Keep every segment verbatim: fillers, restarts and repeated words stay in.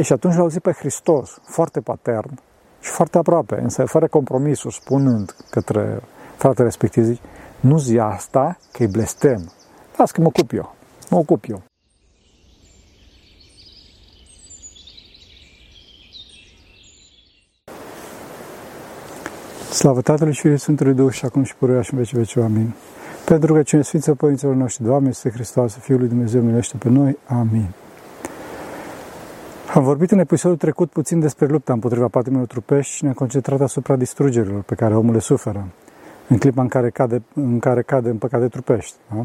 Ei, și atunci l-au zis pe Hristos, foarte patern și foarte aproape, însă fără compromisul, spunând către fratele respectiv, zici, nu zi asta, că-i blestem. Las că mă ocup eu, mă ocup eu. Slavă Tatălui și Fiului Sfântului Duh și acum și pururea și în vecii vecii. Amin. Pentru că cine Sfință Părinților noștri, Doamne, este Hristos, Fiul lui Dumnezeu, milește pe noi. Amin. Am vorbit în episodul trecut puțin despre lupta împotriva patimilor trupești și ne-am concentrat asupra distrugerilor pe care omul le suferă în clipa în care cade în, care cade în păcate trupești. Da?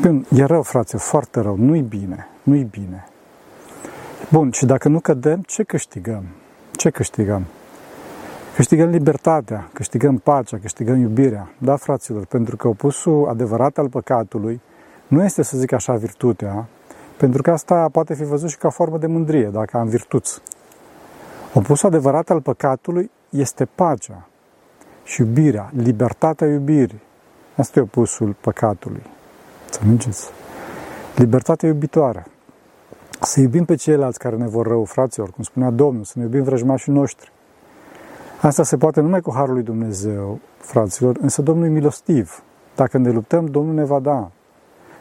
Bun, e rău, frate, foarte rău. Nu-i bine, nu-i bine. Bun, și dacă nu cădem, ce câștigăm? Ce câștigăm? Câștigăm libertatea, câștigăm pacea, câștigăm iubirea. Da, fraților, pentru că opusul adevărat al păcatului nu este, să zic așa, virtutea, pentru că asta poate fi văzut și ca formă de mândrie, dacă am virtuți. Opusul adevărat al păcatului este pacea și iubirea, libertatea iubirii. Asta e opusul păcatului. Să înțelegeți? Libertatea iubitoare. Să iubim pe ceilalți care ne vor rău, fraților, cum spunea Domnul, să ne iubim vrăjmașii noștri. Asta se poate numai cu harul lui Dumnezeu, fraților, însă Domnul e milostiv. Dacă ne luptăm, Domnul ne va da.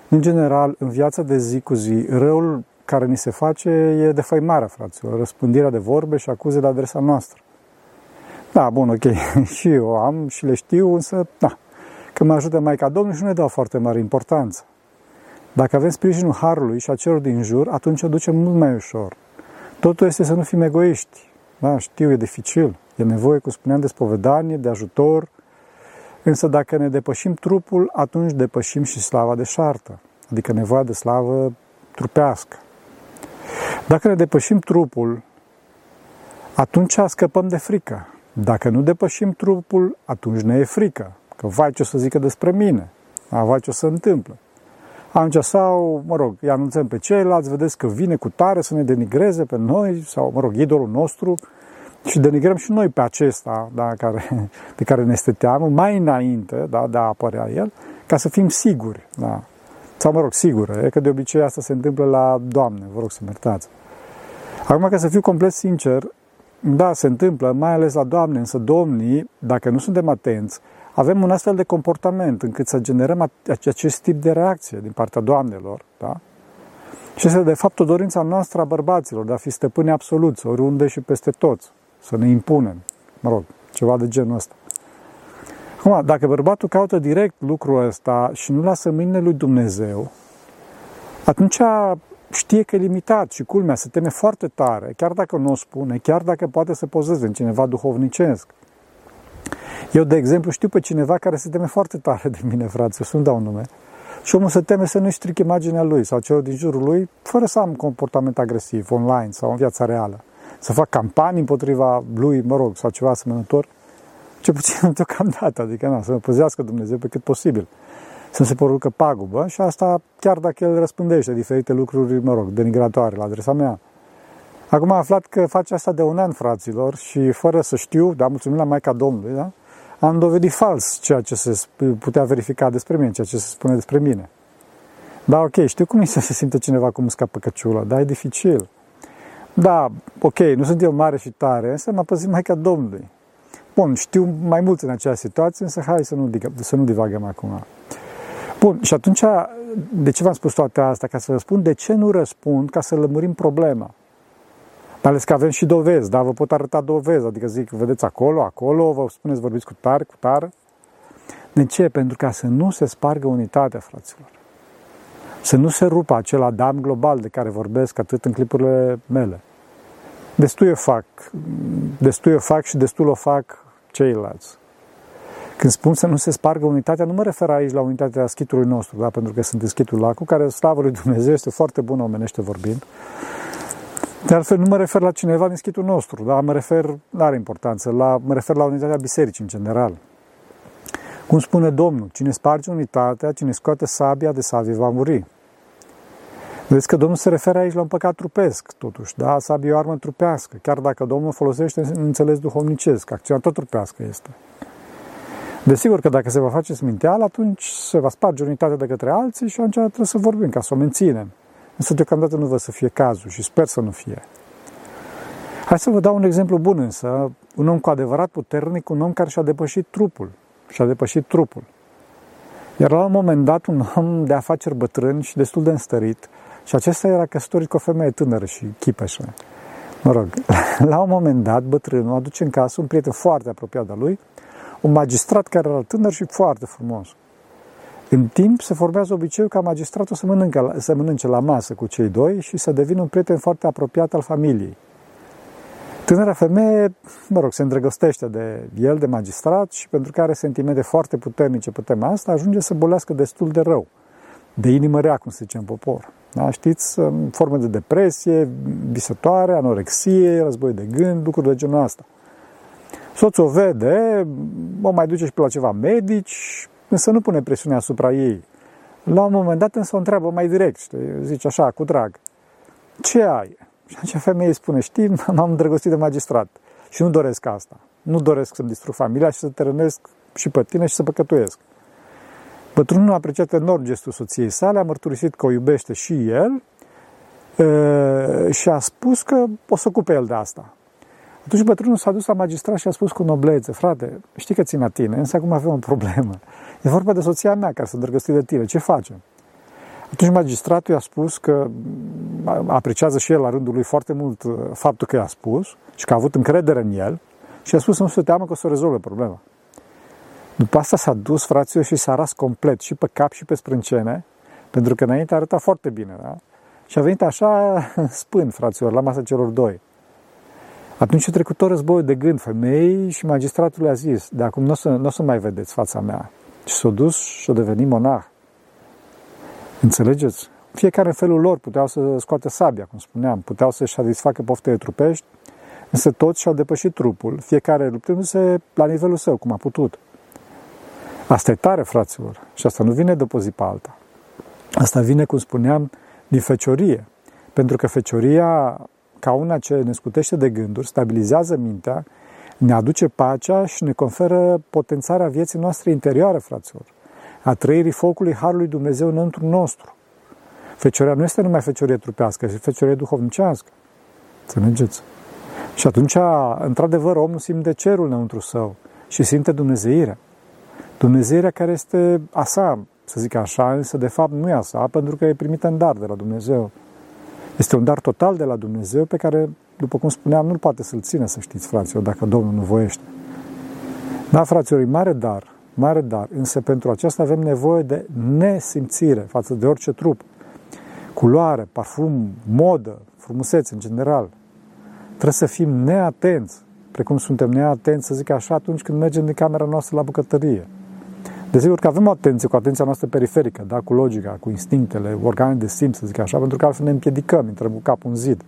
În general, în viața de zi cu zi, răul care ni se face e defăimarea, fraților, răspândirea de vorbe și acuze la adresa noastră. Da, bun, ok, și eu am și le știu, însă, da, că mă ajută Maica Domnului și nu ne dau foarte mare importanță. Dacă avem sprijinul harului și a celor din jur, atunci o ducem mult mai ușor. Totul este să nu fim egoiști. Da, știu, e dificil. E nevoie, cum spuneam, de spovedanie, de ajutor, însă dacă ne depășim trupul, atunci depășim și slava deșartă, adică nevoia de slavă trupească. Dacă ne depășim trupul, atunci scăpăm de frică. Dacă nu depășim trupul, atunci ne e frică, că vai ce o să zică despre mine, vai ce o să întâmplă. Atunci sau, mă rog, îi anunțăm pe ceilalți, vedeți că vine cu tare să ne denigreze pe noi, sau, mă rog, idolul nostru, și denigrăm și noi pe acesta, da, care, de care ne este teamă, mai înainte, da, de a apărea el, ca să fim siguri, da. Sau, mă rog, sigură, e că de obicei asta se întâmplă la Doamne, vă rog să mă iertați. Acum, ca să fiu complet sincer, da, se întâmplă, mai ales la Doamne, însă domnii, dacă nu suntem atenți, avem un astfel de comportament încât să generăm acest tip de reacție din partea doamnelor, da? Și este, de fapt, o dorință noastră a bărbaților de a fi stăpâni absoluți, oriunde și peste toți, să ne impunem, mă rog, ceva de genul ăsta. Acum, dacă bărbatul caută direct lucrul ăsta și nu lasă mâinile lui Dumnezeu, atunci știe că e limitat și, culmea, se teme foarte tare, chiar dacă nu o spune, chiar dacă poate să pozeze în cineva duhovnicesc. Eu, de exemplu, știu pe cineva care se teme foarte tare de mine, frate, eu să-mi dau nume, și omul se teme să nu-i stric imaginea lui sau celor din jurul lui, fără să am comportament agresiv online sau în viața reală, să fac campanii împotriva lui, mă rog, sau ceva asemănător, ce puțin deocamdată, adică na, să mă păzească Dumnezeu pe cât posibil, să nu se producă pagubă, și asta chiar dacă el răspândește diferite lucruri, mă rog, denigratoare la adresa mea. Acum am aflat că face asta de un an, fraților, și fără să știu, dar mulțumim la Maica Domnului, da? Am dovedit fals ceea ce se putea verifica despre mine, ceea ce se spune despre mine. Da, ok, știu cum e să se simte cineva cu musca pe căciulă, dar e dificil. Da, ok, nu sunt eu mare și tare, însă m-a păzit Maica Domnului. Bun, știu mai mult în acea situație, însă hai să nu, să nu divagăm acum. Bun, și atunci, de ce v-am spus toate astea? Ca să răspund, de ce nu răspund? Ca să lămurim problema. Mai ales că avem și dovezi, da? Vă pot arăta dovezi, adică zic, vedeți acolo, acolo, vă spuneți, vorbiți cu tare, cu tare. De ce? Pentru ca să nu se spargă unitatea, fraților. Să nu se rupă acel Adam global de care vorbesc atât în clipurile mele. Destul eu fac, destul eu fac și destul o fac ceilalți. Când spun să nu se spargă unitatea, nu mă refer aici la unitatea schitului nostru, da? Pentru că sunt în schitul lacul, care, slavă lui Dumnezeu, este foarte bun omenește vorbind. De altfel, nu mă refer la cineva din schitul nostru, dar mă refer, nu are importanță, la, mă refer la unitatea bisericii în general. Cum spune Domnul, cine sparge unitatea, cine scoate sabia de sabie va muri. Vedeți că Domnul se referă aici la un păcat trupesc, totuși, da? Sabia e o armă trupească, chiar dacă Domnul folosește în înțeles duhovnicesc, acțiunea tot trupească este. Desigur că dacă se va face sminteală, atunci se va sparge unitatea de către alții și atunci trebuie să vorbim ca să o menținem. Însă deocamdată nu văd să fie cazul și sper să nu fie. Hai să vă dau un exemplu bun însă, un om cu adevărat puternic, un om care și-a depășit trupul, și-a depășit trupul. Iar la un moment dat, un om de afaceri bătrân și destul de înstărit, și acesta era căsătorit cu o femeie tânără și chipeșă. Mă rog, la un moment dat, bătrânul aduce în casă un prieten foarte apropiat de-a lui, un magistrat care era tânăr și foarte frumos. În timp se formează obiceiul ca magistratul să mănânce, să mănânce la masă cu cei doi și să devină un prieten foarte apropiat al familiei. Tânăra femeie, mă rog, se îndrăgostește de el, de magistrat, și pentru că are sentimente foarte puternice pe tema asta, ajunge să bolească destul de rău, de inimă rea, cum se zice în popor. Da? Știți, forme de depresie, visătoare, anorexie, război de gând, lucruri de genul ăsta. Soțul o vede, o mai duce și pe la ceva medici, însă nu pune presiune asupra ei. La un moment dat însă o întreabă mai direct, știi? Zice așa, cu drag, ce ai? Și acea femeie îi spune, știi, m-am îndrăgostit de magistrat și nu doresc asta. Nu doresc să-mi distrug familia și să te rănesc și pe tine și să păcătuiesc. Bătrânul a apreciat enorm gestul soției sale, a mărturisit că o iubește și el e, și a spus că o să ocupe el de asta. Atunci bătrânul s-a dus la magistrat și a spus cu noblețe, frate, știi că țin la tine, însă acum avem o problemă. E vorba de soția mea care s-a îndrăgostit de tine, ce facem? Atunci magistratul i-a spus că apreciază și el la rândul lui foarte mult faptul că i-a spus și că a avut încredere în el și a spus să nu se teamă că o să rezolve problema. După asta s-a dus, fraților, și s-a ras complet și pe cap și pe sprâncene, pentru că înainte arăta foarte bine, da? Și a venit așa spân, fraților, la masa celor doi. Atunci a trecut tot războiul de gând femeii și magistratul i-a zis, de acum nu o să, n-o să mai vedeți fața mea. Și s-a dus și a devenit monah. Înțelegeți? Fiecare în felul lor puteau să scoată sabia, cum spuneam, puteau să-și satisfacă poftele trupești, însă toți și-au depășit trupul, fiecare luptându-se la nivelul său, cum a putut. Asta e tare, fraților, și asta nu vine de o zi pe alta. Asta vine, cum spuneam, din feciorie, pentru că fecioria, ca una ce ne scutește de gânduri, stabilizează mintea, ne aduce pacea și ne conferă potențarea vieții noastre interioare, fraților, a trăirii focului Harului Dumnezeu înăuntru nostru. Fecioria nu este numai feciorie trupească, este feciorie duhovnicească. Înțelegeți? Și atunci, într-adevăr, omul simte cerul înăuntru său și simte dumnezeirea. Dumnezeirea care este a sa, să zic așa, însă de fapt nu e a sa, pentru că e primită în dar de la Dumnezeu. Este un dar total de la Dumnezeu pe care, după cum spuneam, nu poate să-l țină, să știți, fraților, dacă Domnul nu voiește. Da, fraților, e mare dar, mare dar, însă pentru aceasta avem nevoie de nesimțire față de orice trup. Culoare, parfum, modă, frumusețe în general. Trebuie să fim neatenți, precum suntem neatenți, să zic așa, atunci când mergem din camera noastră la bucătărie. Desigur că avem o atenție cu atenția noastră periferică, da, cu logica, cu instinctele, organele de simț, să zic așa, pentru că altfel ne împiedicăm, intrăm cu capul în zid.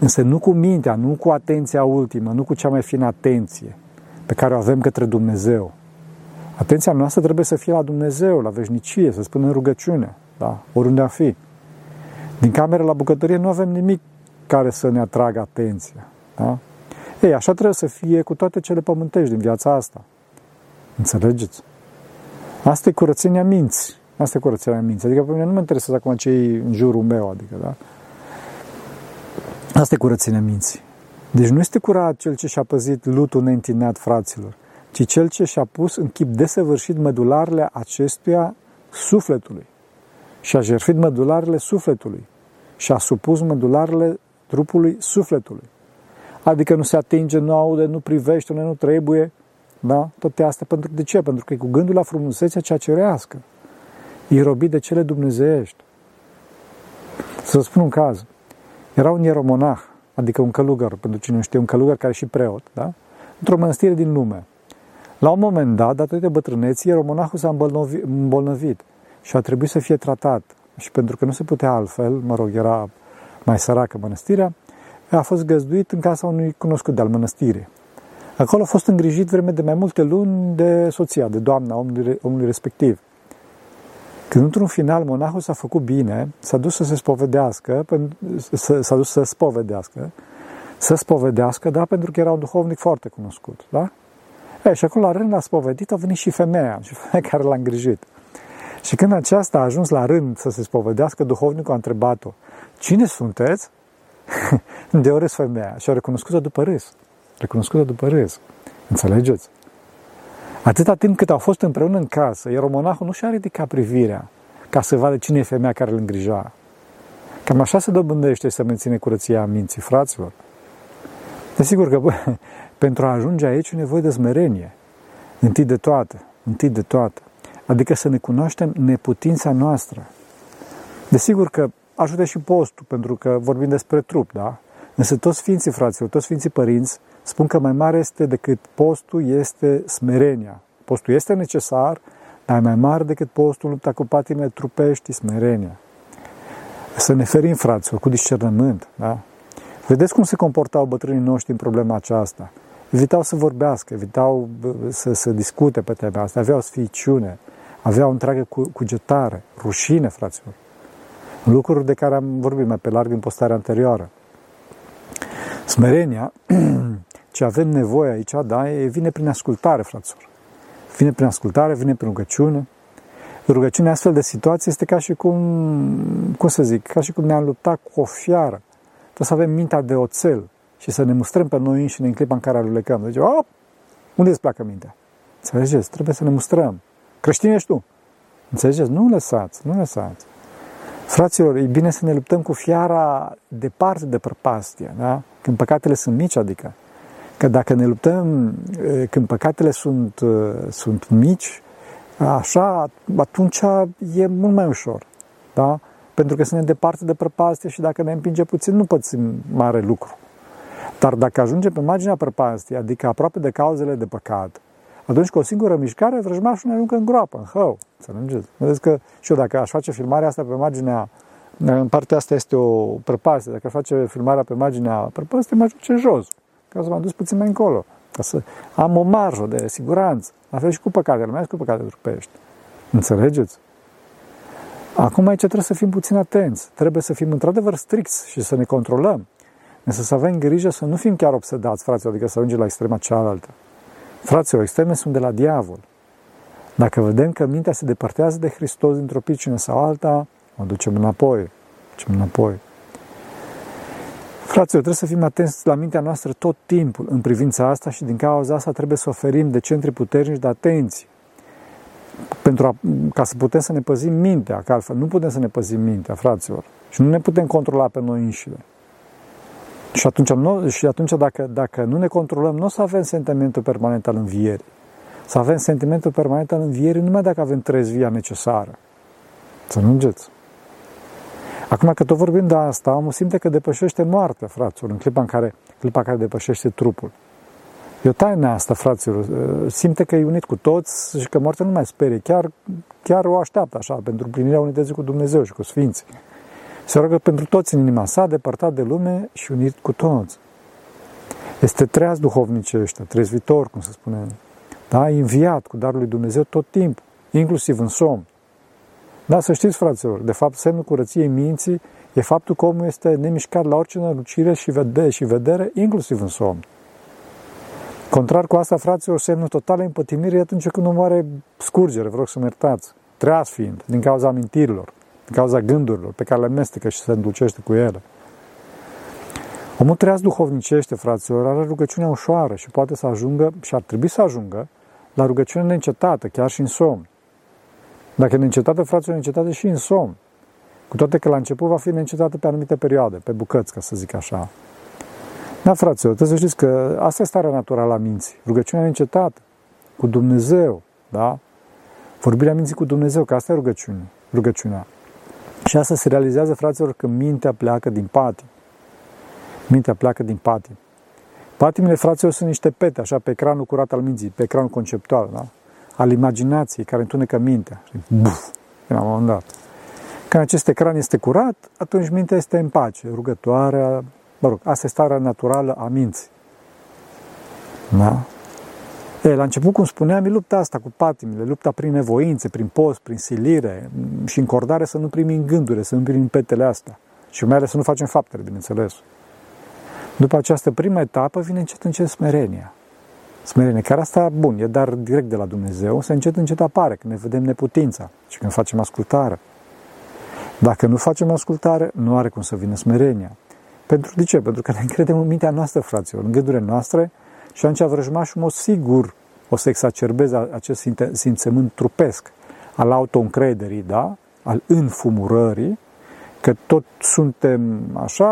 Însă nu cu mintea, nu cu atenția ultimă, nu cu cea mai fină atenție pe care o avem către Dumnezeu. Atenția noastră trebuie să fie la Dumnezeu, la veșnicie, să spunem în rugăciune, da, oriunde a fi. Din camera la bucătărie nu avem nimic care să ne atragă atenția, da? Ei, așa trebuie să fie cu toate cele pământești din viața asta. Înțelegeți? Asta e curățenia minții. Asta e curățenia minții. Adică pe mine nu mă interesează acum ce e în jurul meu, adică, da? Asta e curățenia minții. Deci nu este curat cel ce și-a păzit lutul neîntinat, fraților, ci cel ce și-a pus în chip desăvârșit mădularele acestuia sufletului. Și-a jertfit mădularele sufletului. Și-a supus mădularele trupului sufletului. Adică nu se atinge, nu aude, nu privește, nu trebuie, da? Toate astea, pentru de ce? Pentru că e cu gândul la frumusețea cea cerească. E robit de cele dumnezeiești. Să vă spun un caz. Era un ieromonah, adică un călugăr, pentru cine nu știe, un călugăr care e și preot, da? Într-o mănăstire din lume. La un moment dat, datorită bătrâneții, ieromonahul s-a îmbolnăvit și a trebuit să fie tratat. Și pentru că nu se putea altfel, mă rog, era mai săracă mănăstirea, a fost găzduit în casa unui cunoscut de-al mănăstirii. Acolo a fost îngrijit vreme de mai multe luni de soția, de doamna omului, omului respectiv. Când într-un final monahul s-a făcut bine, s-a dus să se spovedească, s-a dus să spovedească, să spovedească, da, pentru că era un duhovnic foarte cunoscut, da? E, și acolo la rând l-a spovedit, a venit și femeia, și femeia care l-a îngrijit. Și când aceasta a ajuns la rând să se spovedească, duhovnicul a întrebat-o, cine sunteți? De o râs femeia și o recunoscut-o după râs. Recunoscut-o după râs. Înțelegeți? Atâta timp cât au fost împreună în casă, iar monahul nu și-a ridicat privirea ca să vadă cine e femeia care îl îngrijoa. Cam așa se dobândește să menține curăția minții, fraților. Desigur că bă, pentru a ajunge aici e nevoie de smerenie. Întâi de toate, întâi de toate. Adică să ne cunoaștem neputința noastră. Desigur că ajută și postul, pentru că vorbim despre trup, da? Însă toți sfinții, fraților, toți sfinții părinți spun că mai mare este decât postul este smerenia. Postul este necesar, dar mai mare decât postul, lupta cu patimile trupești, smerenia. Să ne ferim, fraților, cu discernământ, da? Vedeți cum se comportau bătrânii noștri în problema aceasta. Evitau să vorbească, evitau să, să discute pe tema asta, aveau sficiune, aveau întreagă cugetare, rușine, fraților. Lucruri de care am vorbit mai pe larg în postarea anterioară. Smerenia, ce avem nevoie aici, da, vine prin ascultare, fraților. Vine prin ascultare, vine prin rugăciune. Rugăciunea astfel de situație este ca și cum, cum să zic, ca și cum ne-am luptat cu o fiară. Trebuie să avem mintea de oțel și să ne mustrăm pe noi înșine în clipa în care alulecăm. Deci, op, unde îți pleacă mintea? Înțelegeți? Trebuie să ne mustrăm. Creștin ești tu. Înțelegeți? Nu lăsați, nu lăsați. Fraților, e bine să ne luptăm cu fiara departe de prăpastie, da? Când păcatele sunt mici, adică. Că dacă ne luptăm când păcatele sunt, sunt mici, așa, atunci e mult mai ușor, da? Pentru că suntem departe de prăpastie și dacă ne împinge puțin, nu pățim mare lucru. Dar dacă ajunge pe marginea prăpastiei, adică aproape de cauzele de păcat, atunci cu o singură mișcare, vrăjmașul ne aruncă în groapă, în hău. Înțelegeți? Vedeți că și eu, dacă aș face filmarea asta pe marginea, în partea asta este o prăpastie, dacă aș face filmarea pe marginea prăpastiei, mă ajunge jos, ca să mă duc puțin mai încolo, ca să am o marjă de siguranță. La fel și cu păcatele, mai ales cu păcatele trupești. Înțelegeți? Acum aici trebuie să fim puțin atenți, trebuie să fim într-adevăr stricți și să ne controlăm, însă să avem grijă să nu fim chiar obsedați, fraților, adică să ajungem la extrema cealaltă. Fraților, extreme sunt de la diavol. Dacă vedem că mintea se depărtează de Hristos dintr-o picină sau alta, o ducem înapoi, o ducem înapoi. Fraților, trebuie să fim atenți la mintea noastră tot timpul în privința asta și din cauza asta trebuie să oferim de centri puternici de atenție. Pentru a, ca să putem să ne păzim mintea, că altfel nu putem să ne păzim mintea, fraților, și nu ne putem controla pe noi înșine. Și atunci, nu, și atunci dacă, dacă nu ne controlăm, nu o să avem sentimentul permanent al învierii. Să avem sentimentul permanent al învierii numai dacă avem trezvia necesară. Să nu îngeți. Acum că tot vorbim de asta, omul simte că depășește moartea, fraților, în clipa în care, clipa în care depășește trupul. E o taină asta, fraților. Simte că e unit cu toți și că moartea nu mai sperie. Chiar, chiar o așteaptă așa, pentru plinirea unității cu Dumnezeu și cu Sfinții. Se roagă pentru toți în inima sa, depărtat de lume și unit cu toți. Este treaz duhovnicește, trezvitor, cum se spune. Da? E înviat cu darul lui Dumnezeu tot timpul, inclusiv în somn. Da, să știți, fraților, de fapt, semnul curăției minții e faptul că omul este nemișcat la orice nălucire și vedere, și vedere, inclusiv în somn. Contrar cu asta, fraților, semnul total împătimirii atunci când omul are scurgere, vreau să mă iertați, treaz fiind, din cauza amintirilor, din cauza gândurilor pe care le amestecă și se înducește cu ele. Omul treaz duhovnicește, fraților, are rugăciunea ușoară și poate să ajungă, și ar trebui să ajungă, la rugăciunea neîncetată, chiar și în somn. Dacă e neîncetată, fraților, e neîncetată și în somn. Cu toate că la început va fi neîncetată pe anumite perioade, pe bucăți, ca să zic așa. Da, fraților, trebuie să știți că asta e starea naturală a minții. Rugăciunea neîncetată, cu Dumnezeu, da? Vorbirea minții cu Dumnezeu, că asta e rugăciune, rugăciunea. Și asta se realizează, fraților, când mintea pleacă din patim. Mintea pleacă din patim. Patimile, fraților, sunt niște pete, așa, pe ecranul curat al minții, pe ecranul conceptual, da? Al imaginației, care întunecă mintea. Buf! În un moment dat. Când acest ecran este curat, atunci mintea este în pace, rugătoarea. Mă rog, asta e starea naturală a minții. Da? E, la început, cum spuneam, e lupta asta cu patimile, lupta prin nevoințe, prin post, prin silire și încordare să nu primim gândurile, să nu primim petele astea. Și mai ales să nu facem faptele, bineînțeles. După această prima etapă vine încet încet smerenia. Smerenia, care asta, bun, e dar direct de la Dumnezeu, se încet încet apare când ne vedem neputința și când facem ascultare. Dacă nu facem ascultare, nu are cum să vină smerenia. Pentru de ce? Pentru că ne încredem în mintea noastră, fraților, în gândurile noastre, și atunci vrăjmașul, mă sigur, o să exacerbeze acest simțământ trupesc al autoîncrederii, da? Al înfumurării, că tot suntem așa,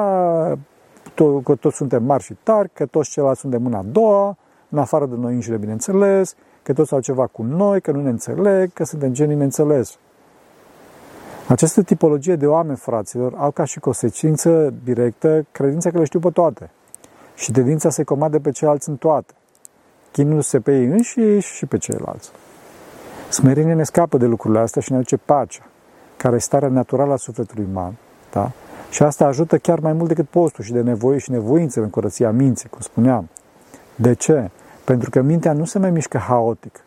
tot, că toți suntem mari și tari, că toți ceilalți sunt de mâna a doua, în afară de noi înșine, bineînțeles, că toți au ceva cu noi, că nu ne înțeleg, că suntem genii neînțelesi. Această tipologie de oameni, fraților, au ca și consecință directă credința că le știu pe toate și tendința să-i comandă pe ceilalți în toate, chinându-se pe ei înșiși și pe ceilalți. Smerenia ne scapă de lucrurile astea și ne aduce pacea, care e starea naturală a sufletului uman, da? Și asta ajută chiar mai mult decât postul și de nevoie și nevoințele în curăția minții, cum spuneam. De ce? Pentru că mintea nu se mai mișcă haotic,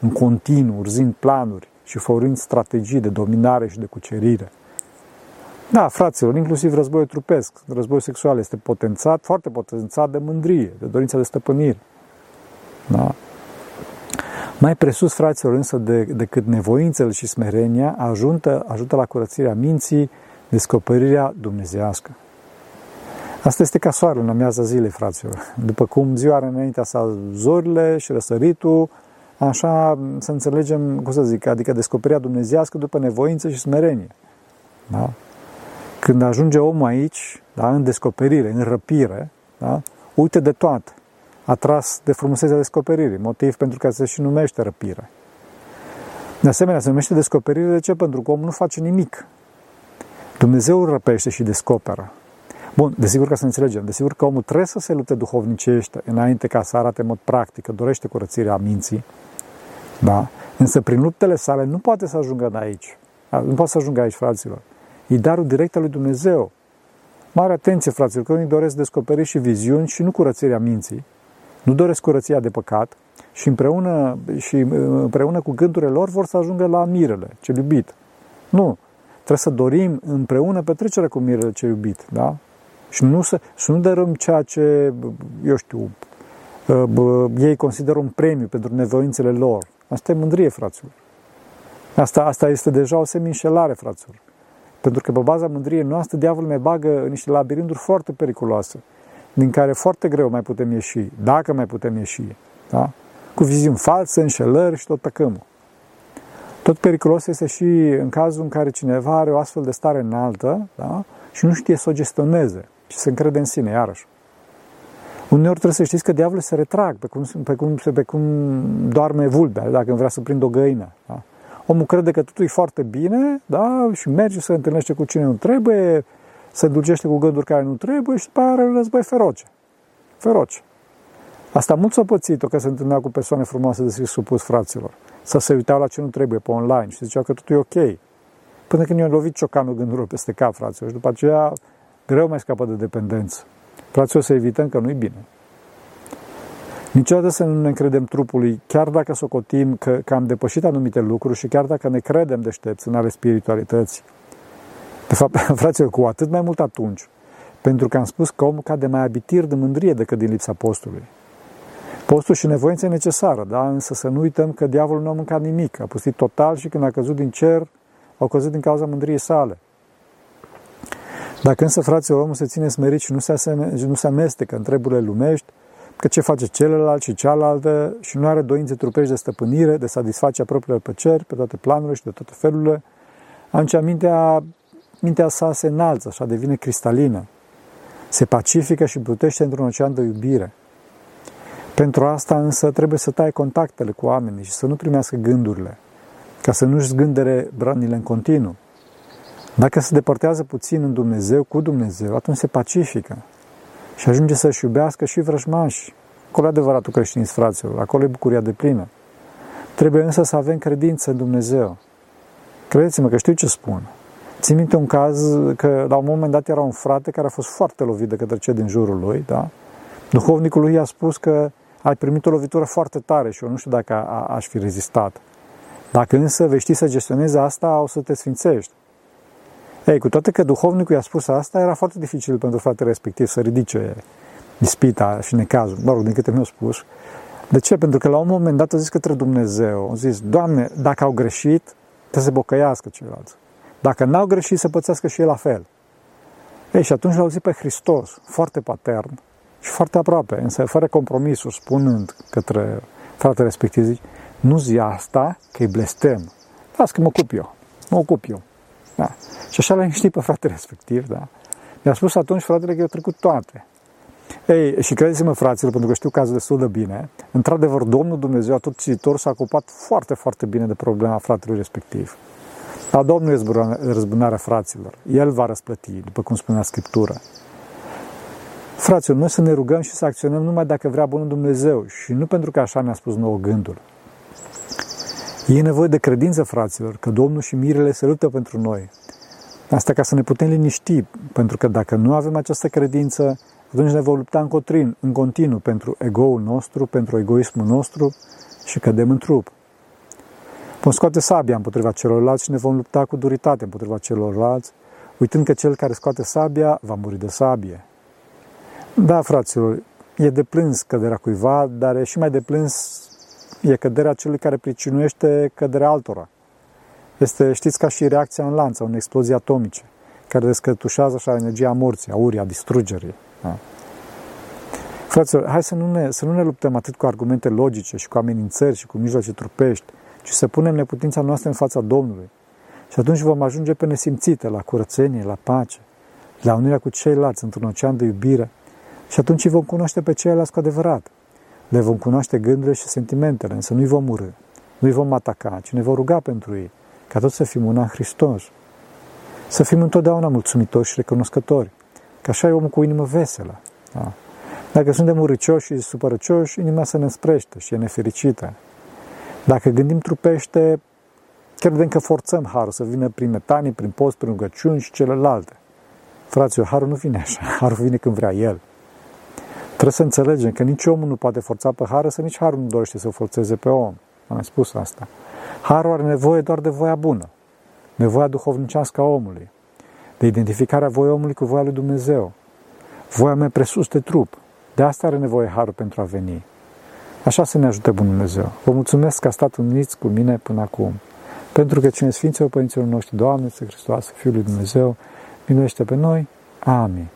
în continuu, urzind planuri și făurind strategii de dominare și de cucerire. Da, fraților, inclusiv războiul trupesc, războiul sexual este potențat, foarte potențat de mândrie, de dorința de stăpânire. Da. Mai presus, fraților, însă, de, decât nevoințele și smerenia, ajută, ajută la curățirea minții, descoperirea dumnezeiască. Asta este ca soarele în amiaza zilei, fraților. După cum ziua înaintea sa zorile și răsăritul, așa să înțelegem, cum să zic, adică descoperirea dumnezeiască după nevoință și smerenie. Da? Când ajunge omul aici, da, în descoperire, în răpire, da, uite de toate, atras de frumusețea descoperirii, motiv pentru că se și numește răpire. De asemenea, se numește descoperire, de ce? Pentru că omul nu face nimic. Dumnezeu răpește și descoperă. Bun, desigur că să înțelegem, desigur că omul trebuie să se lupte duhovnicește înainte ca să arate în mod practic că dorește curățirea minții, da? Însă prin luptele sale nu poate să ajungă de aici, nu poate să ajungă aici, fraților. E darul direct al lui Dumnezeu. Mare atenție, fraților, că unii doresc descoperiri și viziuni și nu curățirea minții, nu doresc curăția de păcat și împreună, și împreună cu gândurile lor vor să ajungă la mirele, cel iubit. Nu, trebuie să dorim împreună petrecerea cu mirele, cel iubit, da? Și nu să, să nu dărâm ceea ce, eu știu, ei consideră un premiu pentru nevoințele lor. Asta e mândrie, fraților. Asta, asta este deja o seminșelare, fraților. Pentru că pe baza mândriei noastre, diavolul ne bagă în niște labirinturi foarte periculoase, din care foarte greu mai putem ieși, dacă mai putem ieși, da? Cu viziuni false, înșelări și tot pe câmpul. Tot periculos este și în cazul în care cineva are o astfel de stare înaltă, da? Și nu știe să o gestioneze, ci se încrede în sine, iarăși. Uneori trebuie să știți că diavolul se retrag, pe cum, pe cum, pe cum doarme vulpea, dacă vrea să prindă o găină. Da? Omul crede că totul e foarte bine, da? Și merge, se întâlnește cu cine nu trebuie, se dulcește cu gânduri care nu trebuie și după aia are un război feroce. Feroce. Asta mult s-a pățit-o că se întâlnea cu persoane frumoase de supus, fraților. Să se uitau la ce nu trebuie pe online și ziceau că totul e ok. Până când i-a lovit ciocanul gândurilor peste cap, fraților, și după aceea greu mai scapă de dependență. Fraților, să evităm că nu-i bine. Niciodată să nu ne încredem trupului, chiar dacă socotim că, că am depășit anumite lucruri și chiar dacă ne credem deștepți în ale spiritualității. De fapt, fraților, cu atât mai mult atunci, pentru că am spus că omul cade mai abitir de mândrie decât din lipsa postului. Postul și nevoința e necesară, da? Însă să nu uităm că diavolul nu a mâncat nimic, a pustit total și când a căzut din cer, au căzut din cauza mândriei sale. Dacă însă, fraților, omul se ține smerit și nu se, aseme, nu se amestecă în treburile lumești, că ce face celălalt și cealaltă și nu are doințe trupești de stăpânire, de satisfacerea propriilor plăceri, pe toate planurile și de toate felurile, atunci mintea, mintea sa se înalță, așa devine cristalină, se pacifică și plutește într-un ocean de iubire. Pentru asta însă trebuie să taie contactele cu oamenii și să nu primească gândurile, ca să nu-și zgândere branile în continuu. Dacă se depărtează puțin în Dumnezeu, cu Dumnezeu, atunci se pacifică și ajunge să-și iubească și vrăjmași. Acolo e adevăratul creștinism, fraților, acolo e bucuria deplină. Trebuie însă să avem credință în Dumnezeu. Credeți-mă că știu ce spun. Țin minte un caz că la un moment dat era un frate care a fost foarte lovit de către cei din jurul lui, da? Duhovnicul lui i-a spus că ai primit o lovitură foarte tare și eu nu știu dacă a, a, aș fi rezistat. Dacă însă vei ști să gestionezi asta, o să te sfințești. Ei, cu toate că duhovnicul i-a spus asta, era foarte dificil pentru fratele respectiv să ridice dispita și necazul, mă rog, din câte mi-au spus. De ce? Pentru că la un moment dat au zis către Dumnezeu, au zis, Doamne, dacă au greșit, trebuie să se bocăiască ceilalți. Dacă n-au greșit, să pățească și el la fel. Ei, și atunci l-au zis pe Hristos, foarte patern și foarte aproape, însă fără compromisuri, spunând către fratele respectiv, zici, nu zi asta, că-i blestem. Las că mă ocup eu, mă ocup eu. Da. Și așa l-a liniștit pe fratele respectiv, da. Mi-a spus atunci, fratele, că i-au trecut toate. Ei, și credeți-mă, fraților, pentru că știu cazul destul de bine, într-adevăr, Domnul Dumnezeu, Atotțitor, s-a ocupat foarte, foarte bine de problema fratelui respectiv. Dar Domnul e răzbunarea fraților. El va răsplăti, după cum spunea Scriptura. Fraților, noi să ne rugăm și să acționăm numai dacă vrea bunul Dumnezeu și nu pentru că așa ne-a spus nouă gândul. E nevoie de credință, fraților, că Domnul și mirele se luptă pentru noi. Asta ca să ne putem liniști, pentru că dacă nu avem această credință, atunci ne vom lupta în, cotrin, în continuu pentru ego-ul nostru, pentru egoismul nostru și cădem în trup. Vom scoate sabia împotriva celorlalți și ne vom lupta cu duritate împotriva celorlalți, uitând că cel care scoate sabia va muri de sabie. Da, fraților, e de plâns căderea cuiva, dar e și mai de plâns e căderea celui care pricinuiește căderea altora. Este, știți, ca și reacția în lanță, unei explozii atomice, care descătușează așa energia morții, a urii, a distrugerii. Da. Fraților, hai să nu, ne, să nu ne luptăm atât cu argumente logice și cu amenințări și cu mijloace trupești, ci să punem neputința noastră în fața Domnului. Și atunci vom ajunge pe nesimțite, la curățenie, la pace, la unirea cu ceilalți într-un ocean de iubire. Și atunci îi vom cunoaște pe ceilalți cu adevărat. Le vom cunoaște gândurile și sentimentele, însă nu-i vom urâ, nu-i vom ataca, ci ne vom ruga pentru ei, ca tot să fim una în Hristos. Să fim întotdeauna mulțumitori și recunoscători, că așa e omul cu inimă veselă. Da. Dacă suntem urâcioși și supărăcioși, inima se ne însprește și e nefericită. Dacă gândim trupește, credem că forțăm harul să vină prin metanii, prin post, prin rugăciuni și celelalte. Fraților, harul nu vine așa, harul vine când vrea el. Trebuie să înțelegem că nici omul nu poate forța pe harul, să nici harul nu dorește să forțeze pe om. Am spus asta. Harul are nevoie doar de voia bună, nevoia duhovnicească a omului, de identificarea voiei omului cu voia lui Dumnezeu. Voia mea presus de trup. De asta are nevoie harul pentru a veni. Așa să ne ajute bunul Dumnezeu. Vă mulțumesc că a stat uniți cu mine până acum. Pentru că cine Sfinților Părinților noștri, Doamne, Hristoase, Fiul lui Dumnezeu, minuiește pe noi. Amin.